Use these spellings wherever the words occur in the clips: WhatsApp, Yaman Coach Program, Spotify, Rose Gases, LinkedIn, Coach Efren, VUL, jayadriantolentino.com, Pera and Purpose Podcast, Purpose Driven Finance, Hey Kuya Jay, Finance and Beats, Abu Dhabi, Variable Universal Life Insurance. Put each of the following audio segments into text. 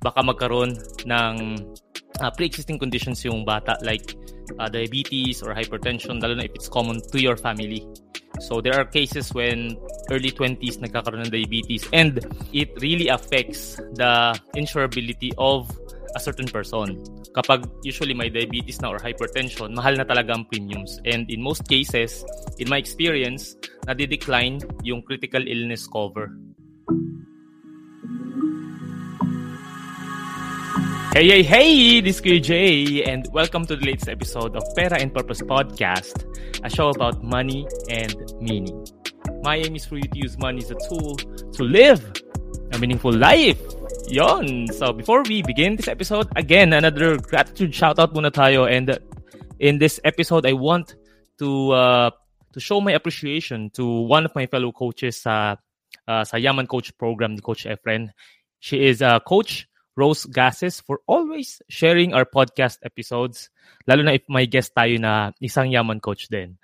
baka magkaroon ng pre-existing conditions yung bata, like diabetes or hypertension, lalo na if it's common to your family. So there are cases when early 20s nagkakaroon ng diabetes, and it really affects the insurability of a certain person. Kapag usually may diabetes na or hypertension, mahal na talaga ang premiums. And in most cases, in my experience, nadidecline yung critical illness cover. Hey, hey, hey! This is Kuya Jay, and welcome to the latest episode of Pera and Purpose Podcast, a show about money and meaning. My aim is for you to use money as a tool to live a meaningful life. Yon! So, before we begin this episode, again, another gratitude shoutout muna tayo. And in this episode, I want to show my appreciation to one of my fellow coaches sa Yaman Coach Program, Coach Efren. She is a coach, Rose Gases, for always sharing our podcast episodes, lalo na if may guest tayo na isang Yaman coach din.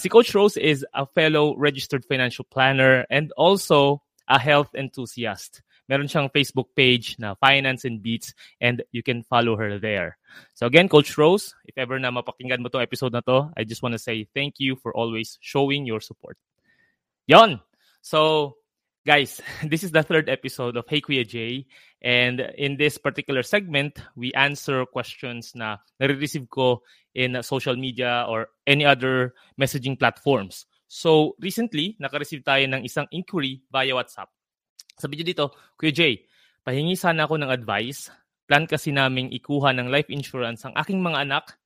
Si Coach Rose is a fellow registered financial planner and also a health enthusiast. Meron siyang Facebook page na Finance and Beats, and you can follow her there. So again, Coach Rose, if ever na mapakinggan mo itong episode na to, I just want to say thank you for always showing your support. Yon! So, guys, this is the third episode of Hey Kuya Jay, and in this particular segment, we answer questions na nare-receive ko in social media or any other messaging platforms. So, recently, naka-receive tayo ng isang inquiry via WhatsApp. Sabi niyo dito, Kuya Jay, pahingi sana ako ng advice. Plan kasi naming ikuha ng life insurance ang aking mga anak,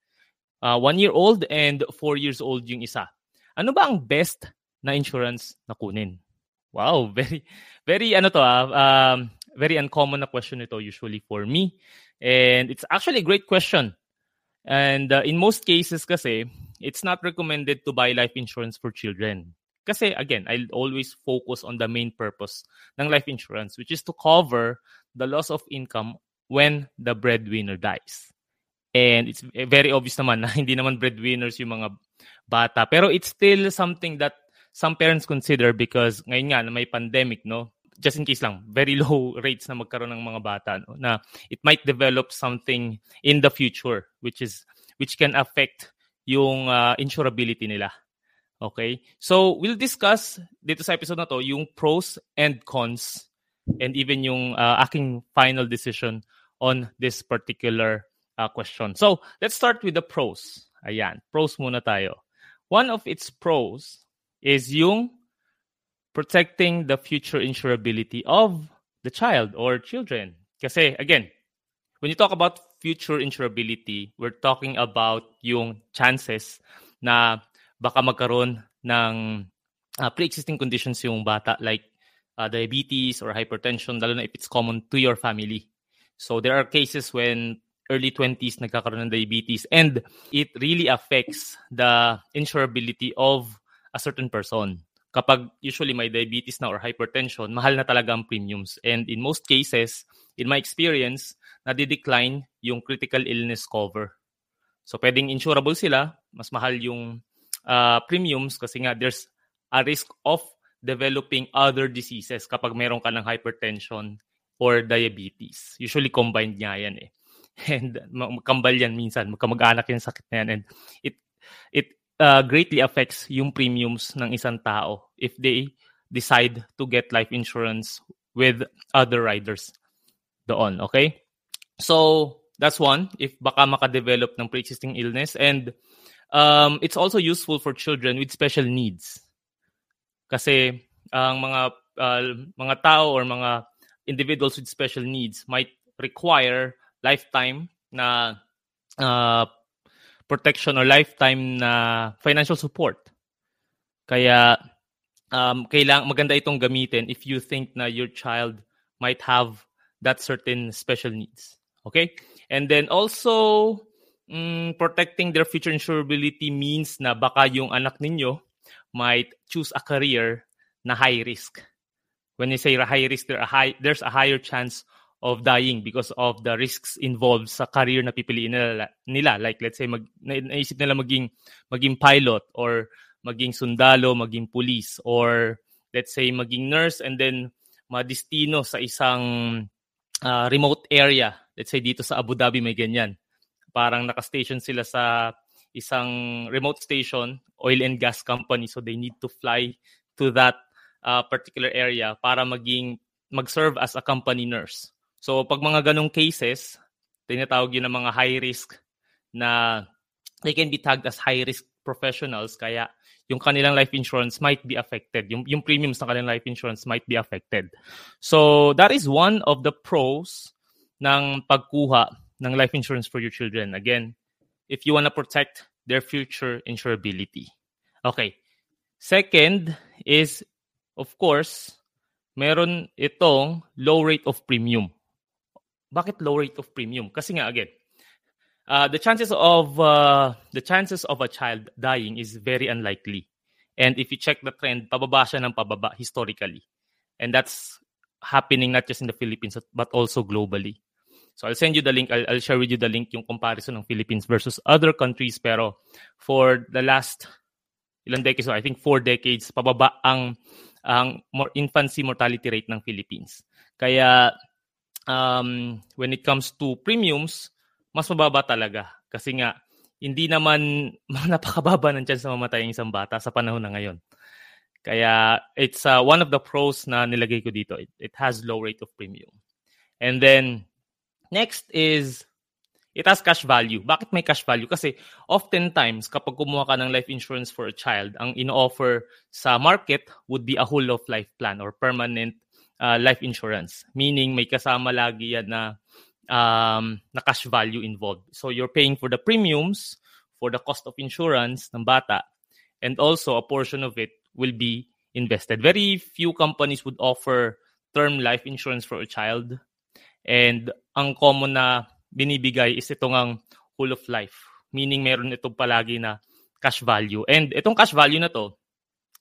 1-year-old and 4 years old yung isa. Ano ba ang best na insurance na kunin? Wow, very uncommon na question ito usually for me. And it's actually a great question. And in most cases kasi, it's not recommended to buy life insurance for children. Kasi again, I'll always focus on the main purpose ng life insurance, which is to cover the loss of income when the breadwinner dies. And it's very obvious naman na hindi naman breadwinners yung mga bata. Pero it's still something that some parents consider because ngayon nga na may pandemic, no? Just in case lang, very low rates na magkaroon ng mga bata, no? Na it might develop something in the future which can affect yung insurability nila. Okay? So, we'll discuss dito sa episode na to yung pros and cons, and even yung aking final decision on this particular question. So, let's start with the pros. Ayan, pros muna tayo. One of its pros is yung protecting the future insurability of the child or children. Kasi, again, when you talk about future insurability, we're talking about yung chances na baka magkaroon ng pre-existing conditions yung bata, like diabetes or hypertension, lalo na if it's common to your family. So there are cases when early 20s nagkakaroon ng diabetes, and it really affects the insurability of a certain person. Kapag usually may diabetes na or hypertension, mahal na talaga ang premiums. And in most cases, in my experience, nadidecline yung critical illness cover. So pwedeng insurable sila, mas mahal yung premiums kasi nga there's a risk of developing other diseases kapag meron ka ng hypertension or diabetes. Usually combined nga yan eh. And magkambal yan minsan, magkamag-anak yung sakit na yan. And it greatly affects yung premiums ng isang tao if they decide to get life insurance with other riders doon, okay? So, that's one, if baka makadevelop ng pre-existing illness. And it's also useful for children with special needs. Kasi ang mga tao or mga individuals with special needs might require lifetime na protection or lifetime na financial support. Kaya maganda itong gamitin if you think na your child might have that certain special needs. Okay? And then also, protecting their future insurability means na baka yung anak ninyo might choose a career na high risk. When you say high risk, there's a higher chance of dying because of the risks involved sa career na pipiliin nila. Like, let's say, naisip nila maging pilot or maging sundalo, maging police, or let's say, maging nurse, and then madistino sa isang remote area. Let's say dito sa Abu Dhabi may ganyan. Parang nakastation sila sa isang remote station, oil and gas company. So they need to fly to that particular area para mag-serve as a company nurse. So pag mga ganong cases, tinatawag yun ng mga high risk na they can be tagged as high risk professionals. Kaya yung kanilang life insurance might be affected. Yung premiums ng kanilang life insurance might be affected. So that is one of the pros ng pagkuha ng life insurance for your children. Again, if you want to protect their future insurability. Okay. Second is, of course, meron itong low rate of premium. Bakit low rate of premium? Kasi nga, again, the chances of a child dying is very unlikely. And if you check the trend, pababa siya ng pababa historically. And that's happening not just in the Philippines, but also globally. So I'll send you the link. I'll share with you the link, yung comparison ng Philippines versus other countries. Pero for the last ilang decades, I think 4 decades, pababa ang infancy mortality rate ng Philippines. Kaya when it comes to premiums, mas mababa talaga. Kasi nga, hindi naman napakababa ng chance na mamatay ang isang bata sa panahon na ngayon. Kaya it's one of the pros na nilagay ko dito. It has low rate of premium. And then, next is, it has cash value. Bakit may cash value? Kasi oftentimes, kapag kumuha ka ng life insurance for a child, ang in-offer sa market would be a whole of life plan or permanent life insurance. Meaning, may kasama lagi yan na cash value involved. So you're paying for the premiums, for the cost of insurance ng bata, and also a portion of it will be invested. Very few companies would offer term life insurance for a child. And ang common na binibigay is itong ang whole of life. Meaning meron itong palagi na cash value. And itong cash value na to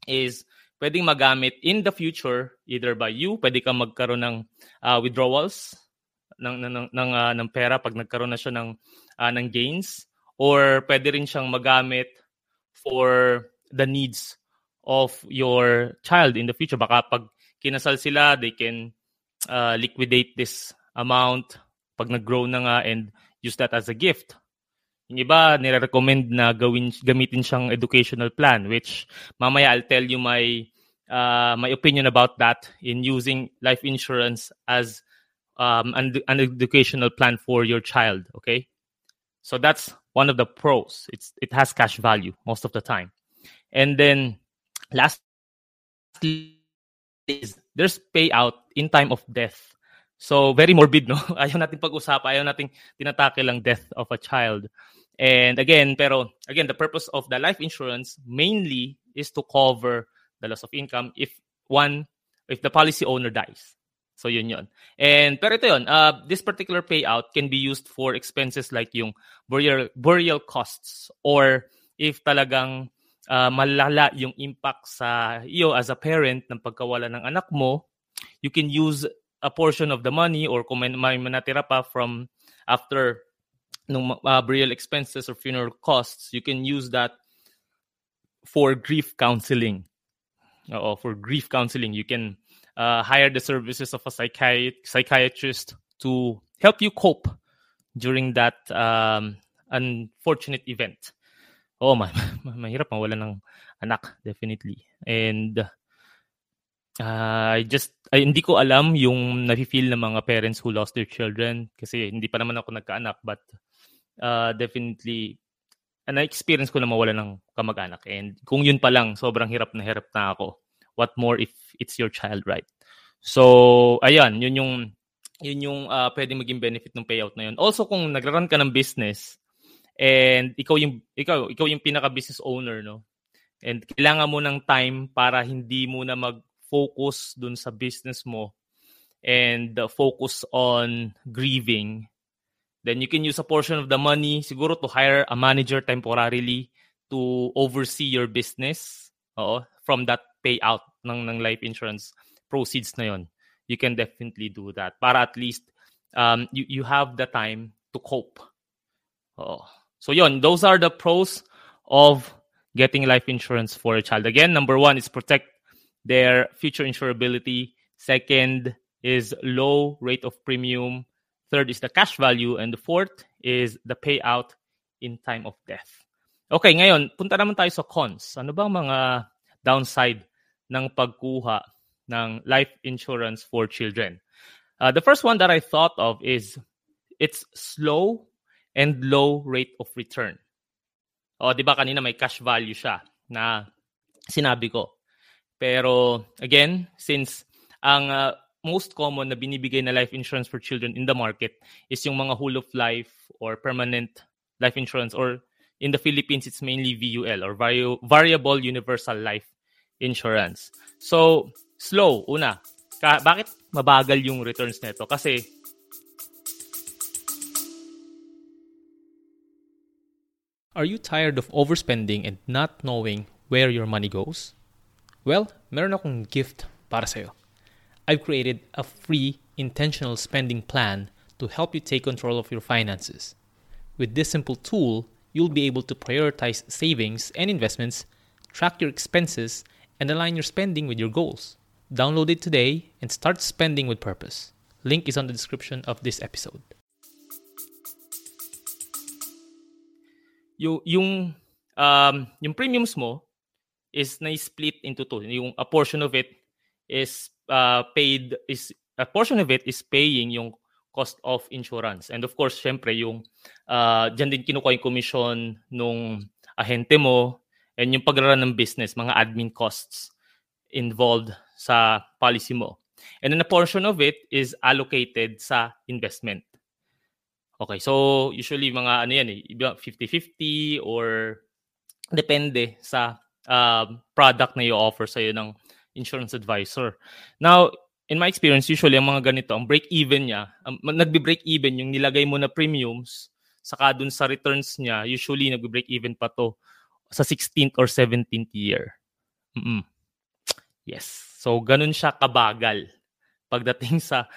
is pwedeng magamit in the future either by you, pwede kang magkaroon ng withdrawals ng pera pag nagkaroon na siya ng gains, or pwede rin siyang magamit for the needs of your child in the future. Baka pag kinasal sila, they can liquidate this amount pag nag-grow na nga and use that as a gift. Yung iba, nire-recommend na gamitin siyang educational plan, which mamaya I'll tell you my opinion about that in using life insurance as an educational plan for your child, okay? So that's one of the pros. It has cash value most of the time. And then lastly is there's payout in time of death. So, very morbid, no? Ayaw natin pag-usapan, ayaw natin tinatake lang death of a child. And again, the purpose of the life insurance mainly is to cover the loss of income if the policy owner dies. So, yun. And, pero ito yun, this particular payout can be used for expenses like yung burial costs, or if talagang malala yung impact sa iyo as a parent ng pagkawala ng anak mo, you can use a portion of the money, or kung may manatira pa from after burial expenses or funeral costs, you can use that for grief counseling. Oo, for grief counseling. You can hire the services of a psychiatrist to help you cope during that unfortunate event. Oo, mahirap mawala ng anak, definitely. And hindi ko alam yung nafe-feel ng mga parents who lost their children, kasi hindi pa naman ako nagkaanak, but definitely na-experience ko na mawala ng kamag-anak. And kung yun pa lang, sobrang hirap na ako. What more if it's your child, right? So, ayan, yun yung pwedeng maging benefit ng payout na yun. Also, kung nagra-run ka ng business and ikaw yung pinaka-business owner, no? And kailangan mo ng time para hindi mo na focus dun sa business mo and focus on grieving, then you can use a portion of the money siguro to hire a manager temporarily to oversee your business from that payout ng life insurance proceeds na yon. You can definitely do that para at least you have the time to cope. So yon, those are the pros of getting life insurance for a child. Again, number 1 is protect their future insurability. Second is low rate of premium. Third is the cash value. And the fourth is the payout in time of death. Okay, ngayon, punta naman tayo sa cons. Ano ba ang mga downside ng pagkuha ng life insurance for children? The first one that I thought of is it's slow and low rate of return. O, di ba kanina may cash value siya na sinabi ko. Pero again, since ang most common na binibigay na life insurance for children in the market is yung mga whole of life or permanent life insurance, or in the Philippines, it's mainly VUL or Variable Universal Life Insurance. So, slow, una. Bakit mabagal yung returns nito? Kasi are you tired of overspending and not knowing where your money goes? Well, meron akong gift para sa'yo. I've created a free intentional spending plan to help you take control of your finances. With this simple tool, you'll be able to prioritize savings and investments, track your expenses, and align your spending with your goals. Download it today and start spending with purpose. Link is on the description of this episode. Yung premiums mo is na-split into two. Yung a portion of it is paid, is a portion of it is paying yung cost of insurance. And of course, syempre yung diyan din kinukuha yung commission nung ahente mo and yung pag-run ng business, mga admin costs involved sa policy mo. And then a portion of it is allocated sa investment. Okay, so usually mga ano yan, 50-50 or depende sa product na i-offer sa'yo ng insurance advisor. Now, in my experience, usually ang mga ganito, ang break-even niya, nagbe-break-even yung nilagay mo na premiums, saka dun sa returns niya, usually nagbe-break-even pa to sa 16th or 17th year. Mm-mm. Yes. So, ganun siya kabagal pagdating sa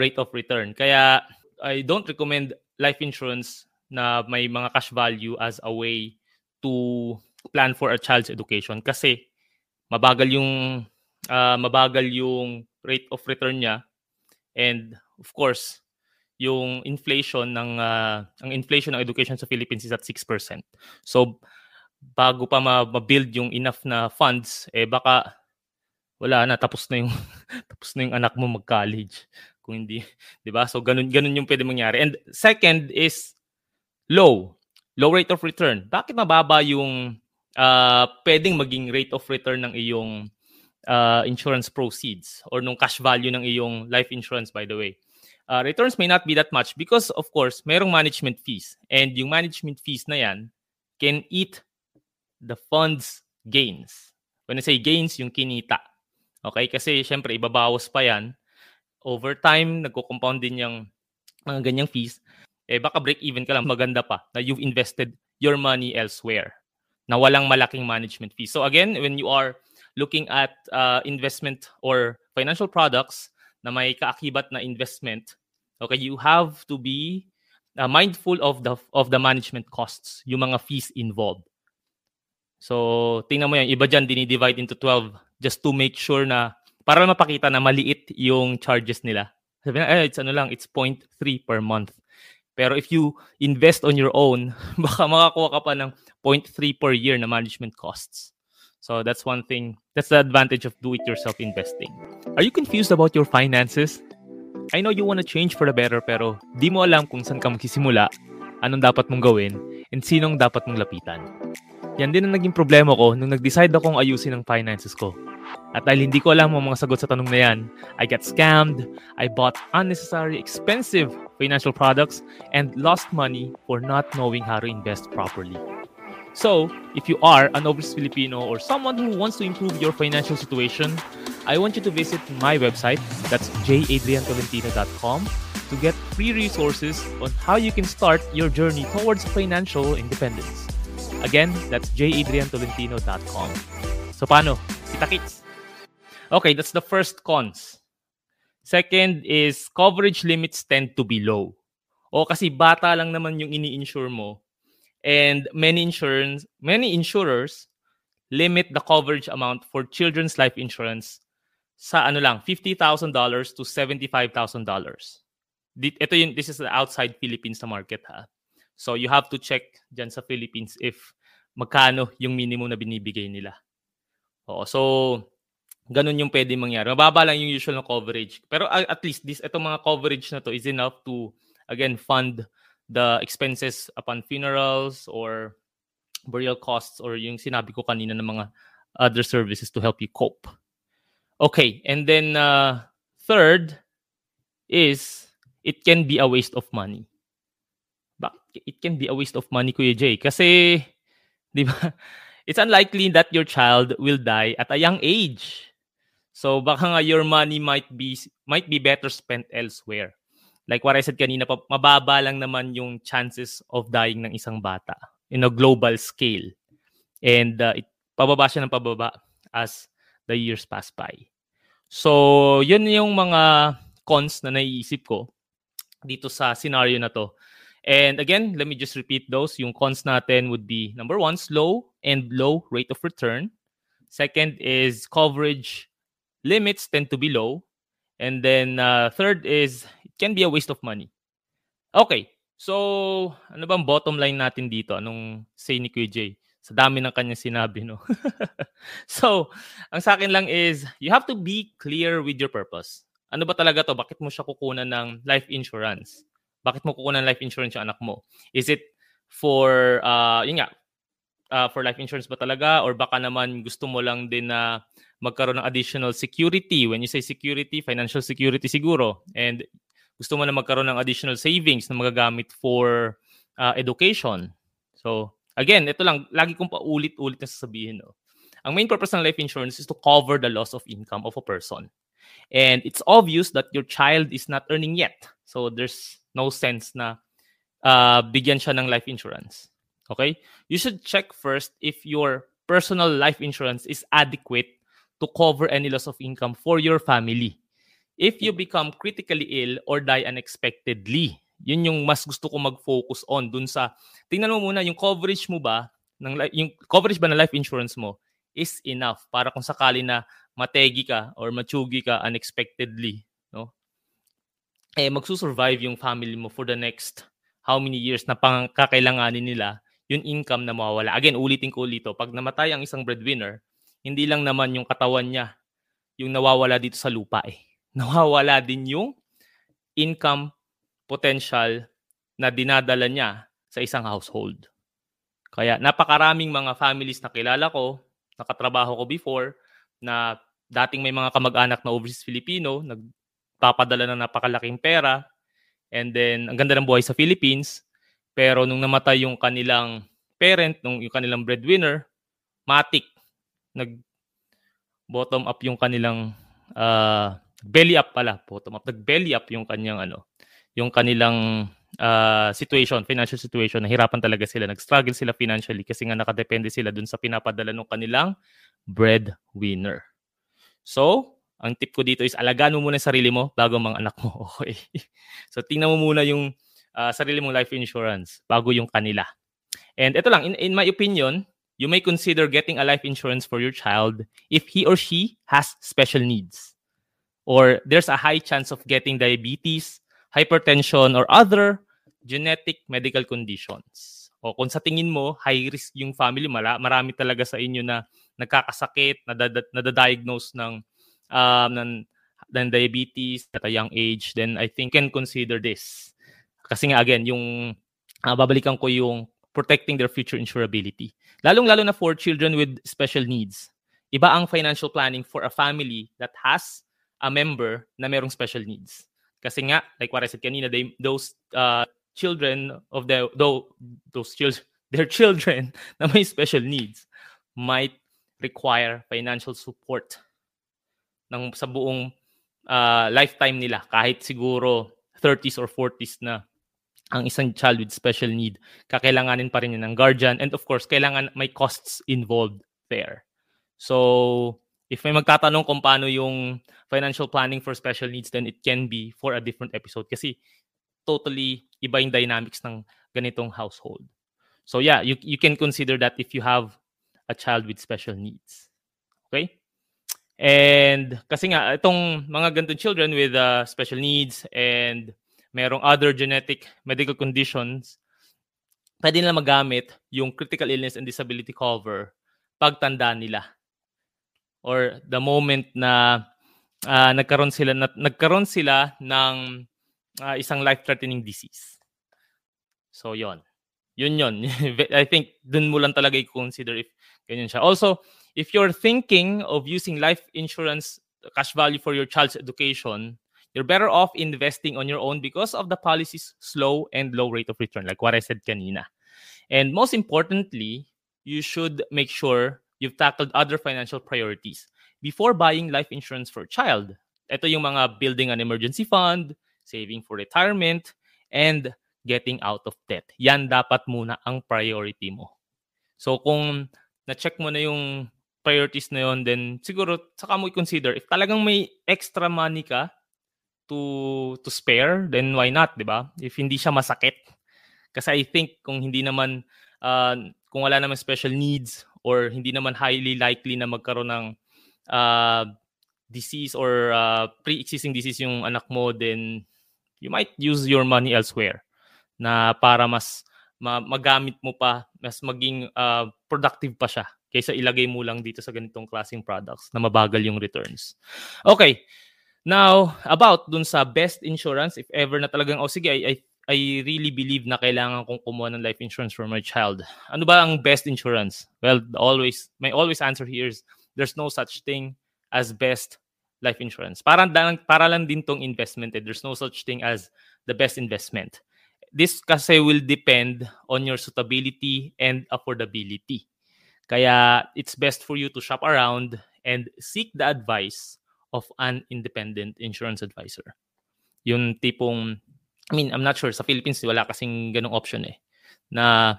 rate of return. Kaya, I don't recommend life insurance na may mga cash value as a way to plan for a child's education kasi mabagal yung rate of return niya, and of course, yung inflation ng ang inflation ng education sa Philippines is at 6%. So, bago pa ma-build yung enough na funds, baka wala na, tapos na yung anak mo mag-college kung hindi, 'di ba? So ganun yung pwedeng mangyari. And second is low rate of return. Bakit mababa yung pwedeng maging rate of return ng iyong insurance proceeds or nung cash value ng iyong life insurance, by the way? Returns may not be that much because of course, merong management fees. And yung management fees na yan can eat the fund's gains. When I say gains, yung kinita. Okay, kasi syempre ibabawas pa yan. Over time, nagko-compound din yung mga ganyang fees. Baka break-even ka lang, maganda pa na you've invested your money elsewhere na walang malaking management fees. So again, when you are looking at investment or financial products na may kaakibat na investment, okay, you have to be mindful of the management costs, yung mga fees involved. So, tingnan mo yan. Iba dyan, dinidivide into 12 just to make sure na, para mapakita na maliit yung charges nila. Sabi na, it's ano lang, it's 0.3 per month. Pero if you invest on your own, baka makakuha ka pa ng 0.3 per year na management costs. So that's one thing. That's the advantage of do-it-yourself investing. Are you confused about your finances? I know you want to change for the better, pero di mo alam kung saan ka magsisimula, anong dapat mong gawin, and sinong dapat mong lapitan. Yan din ang naging problema ko nung nag-decide akong ayusin ang finances ko. At dahil hindi ko alam ang mga sagot sa tanong na yan, I got scammed, I bought unnecessary expensive financial products, and lost money for not knowing how to invest properly. So, if you are an overseas Filipino or someone who wants to improve your financial situation, I want you to visit my website, that's jayadriantolentino.com, to get free resources on how you can start your journey towards financial independence. Again, that's jayadriantolentino.com. So, paano? Kita-kits! Okay, that's the first cons. Second is coverage limits tend to be low. O kasi bata lang naman yung ini-insure mo. And many insurers limit the coverage amount for children's life insurance sa ano lang, $50,000 to $75,000. This is the outside Philippines na market, ha. So you have to check dyan sa Philippines if magkano yung minimum na binibigay nila. Oo, so ganun yung pwede mangyari. Mababa lang yung usual na coverage. Pero at least itong mga coverage na to is enough to, again, fund the expenses upon funerals or burial costs or yung sinabi ko kanina ng mga other services to help you cope. Okay, and then third is it can be a waste of money. Bakit it can be a waste of money, Kuya Jay? Kasi, di ba, it's unlikely that your child will die at a young age. So baka nga your money might be better spent elsewhere. Like what I said kanina, mababa lang naman yung chances of dying ng isang bata in a global scale. And pababa siya ng pababa as the years pass by. So yun yung mga cons na naiisip ko dito sa scenario na to. And again, let me just repeat those. Yung cons natin would be, number one, slow and low rate of return. Second is coverage limits tend to be low. And then third is it can be a waste of money. Okay, so ano bang bottom line natin dito? Anong say ni Kuya Jay? Sa dami ng kanyang sinabi, no? So, ang sa akin lang is you have to be clear with your purpose. Ano ba talaga to? Bakit mo siya kukunan ng life insurance? Bakit mo kukunan life insurance yung anak mo? Is it for, for life insurance ba talaga? Or baka naman gusto mo lang din na magkaroon ng additional security. When you say security, financial security siguro. And gusto mo na magkaroon ng additional savings na magagamit for education. So, again, ito lang, lagi kong paulit-ulit na sasabihin. No? Ang main purpose ng life insurance is to cover the loss of income of a person. And it's obvious that your child is not earning yet. So, there's no sense na bigyan siya ng life insurance. Okay? You should check first if your personal life insurance is adequate to cover any loss of income for your family. If you become critically ill or die unexpectedly, yun yung mas gusto ko mag-focus on dun sa, tingnan mo muna yung coverage mo ba, yung coverage ba ng life insurance mo is enough para kung sakali na mategi ka or matsugi ka unexpectedly, no? Eh, magsusurvive yung family mo for the next how many years na pangkakailanganin nila yung income na mawawala. Again, ulitin ko ulit, pag namatay ang isang breadwinner, hindi lang naman yung katawan niya yung nawawala dito sa lupa eh. Nawawala din yung income potential na dinadala niya sa isang household. Kaya napakaraming mga families na kilala ko, nakatrabaho ko before, na dating may mga kamag-anak na overseas Filipino, papadala ng napakalaking pera, and then ang ganda ng buhay sa Philippines, pero nung namatay yung kanilang parent, yung kanilang breadwinner, matik, nag-bottom up yung kanilang nag-belly up yung kanyang situation, financial situation, nahirapan talaga sila, nag-struggle sila financially kasi nga nakadepende sila dun sa pinapadala ng kanilang breadwinner. So, ang tip ko dito is alagaan mo muna yung sarili mo bago mga anak mo. Okay. So, tingnan mo muna yung sarili mong life insurance bago yung kanila. And ito lang, in my opinion, you may consider getting a life insurance for your child if he or she has special needs. Or there's a high chance of getting diabetes, hypertension, or other genetic medical conditions. O kung sa tingin mo, high risk yung family, marami talaga sa inyo na nagkakasakit, nadadiagnose ng diabetes at a young age, then I think you can consider this. Kasi nga again, yung babalikan ko yung protecting their future insurability. Lalong-lalo na for children with special needs. Iba ang financial planning for a family that has a member na merong special needs. Kasi nga, like what I said kanina, their children na may special needs might require financial support sa buong lifetime nila, kahit siguro 30s or 40s na ang isang child with special need, kakailanganin pa rin niya ng guardian, and of course kailangan may costs involved there. So if may magtatanong kung paano yung financial planning for special needs, then it can be for a different episode kasi totally iba yung dynamics ng ganitong household. So yeah, you can consider that if you have a child with special needs. Okay? And kasi nga, itong mga ganitong children with special needs and merong other genetic medical conditions, pwede nila magamit yung critical illness and disability cover pagtanda nila. Or the moment na nagkaroon sila ng isang life-threatening disease. So, yon. Yun. I think dun mo lang talaga i-consider if ganyan siya. Also, if you're thinking of using life insurance cash value for your child's education, you're better off investing on your own because of the policy's slow and low rate of return, like what I said kanina. And most importantly, you should make sure you've tackled other financial priorities before buying life insurance for a child. Ito yung mga building an emergency fund, saving for retirement, and getting out of debt. Yan dapat muna ang priority mo. So kung na-check mo na yung priorities na yun, then siguro saka mo i-consider if talagang may extra money ka to spare, then why not, di ba? If hindi siya masakit. Kasi I think kung hindi naman, kung wala naman special needs or hindi naman highly likely na magkaroon ng disease or pre-existing disease yung anak mo, then you might use your money elsewhere na para mas magamit mo pa, mas maging productive pa siya kaysa ilagay mo lang dito sa ganitong klaseng products na mabagal yung returns. Okay. Now, about dun sa best insurance, if ever na talagang, sige, I really believe na kailangan kong kumuha ng life insurance for my child. Ano ba ang best insurance? Well, my answer here is there's no such thing as best life insurance. Para lang din tong investment. There's no such thing as the best investment. This kasi will depend on your suitability and affordability. Kaya it's best for you to shop around and seek the advice of an independent insurance advisor. Yung tipong, I'm not sure, sa Philippines wala kasing ganong option na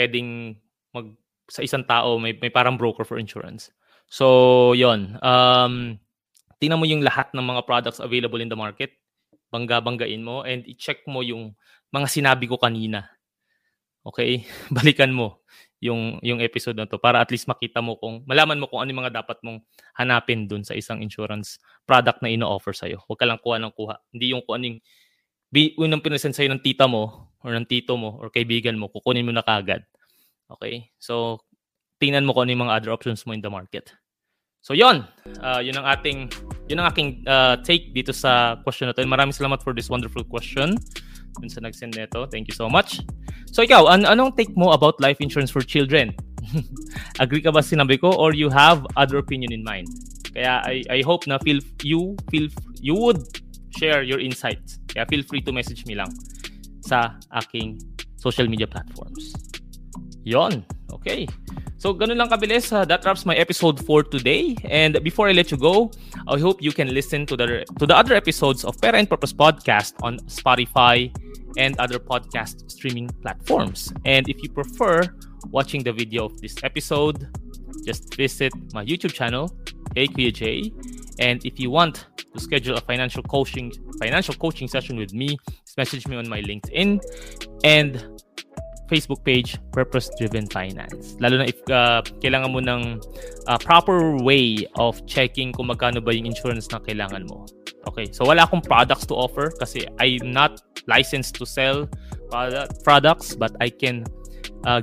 pwedeng sa isang tao may parang broker for insurance. So, yon. Tingnan mo yung lahat ng mga products available in the market, bangga-banggain mo, and i-check mo yung mga sinabi ko kanina. Okay? Balikan mo yung episode na to para at least malaman mo kung ano yung mga dapat mong hanapin dun sa isang insurance product na ino-offer sa'yo. Huwag ka lang kuha ng kuha. Hindi yung kung ano yung pinresent sa'yo ng tita mo or ng tito mo or kaibigan mo, kukunin mo na kagad. Okay? So, tingnan mo kung ano yung mga other options mo in the market. So, yun. Yun ang aking take dito sa question na to. And maraming salamat for this wonderful question dun sa nag-send nito. Thank you so much. So ikaw, anong take mo about life insurance for children? Agree ka ba sinabi ko or you have other opinion in mind? Kaya I hope na you would share your insights. Kaya feel free to message me lang sa aking social media platforms. Yon. Okay. So, ganun lang kabilis. That wraps my episode for today. And before I let you go, I hope you can listen to the other episodes of Pera and Purpose Podcast on Spotify and other podcast streaming platforms. And if you prefer watching the video of this episode, just visit my YouTube channel, Hey Kuya Jay. And if you want to schedule a financial coaching session with me, just message me on my LinkedIn and Facebook page, Purpose Driven Finance. Lalo na if kailangan mo ng proper way of checking kung magkano ba yung insurance na kailangan mo. Okay, so wala akong products to offer kasi I'm not licensed to sell products, but I can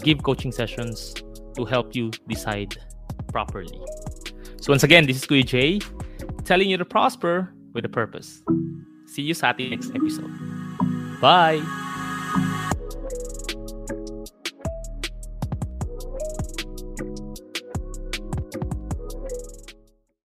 give coaching sessions to help you decide properly. So once again, this is Kuya Jay telling you to prosper with a purpose. See you sa ating next episode. Bye!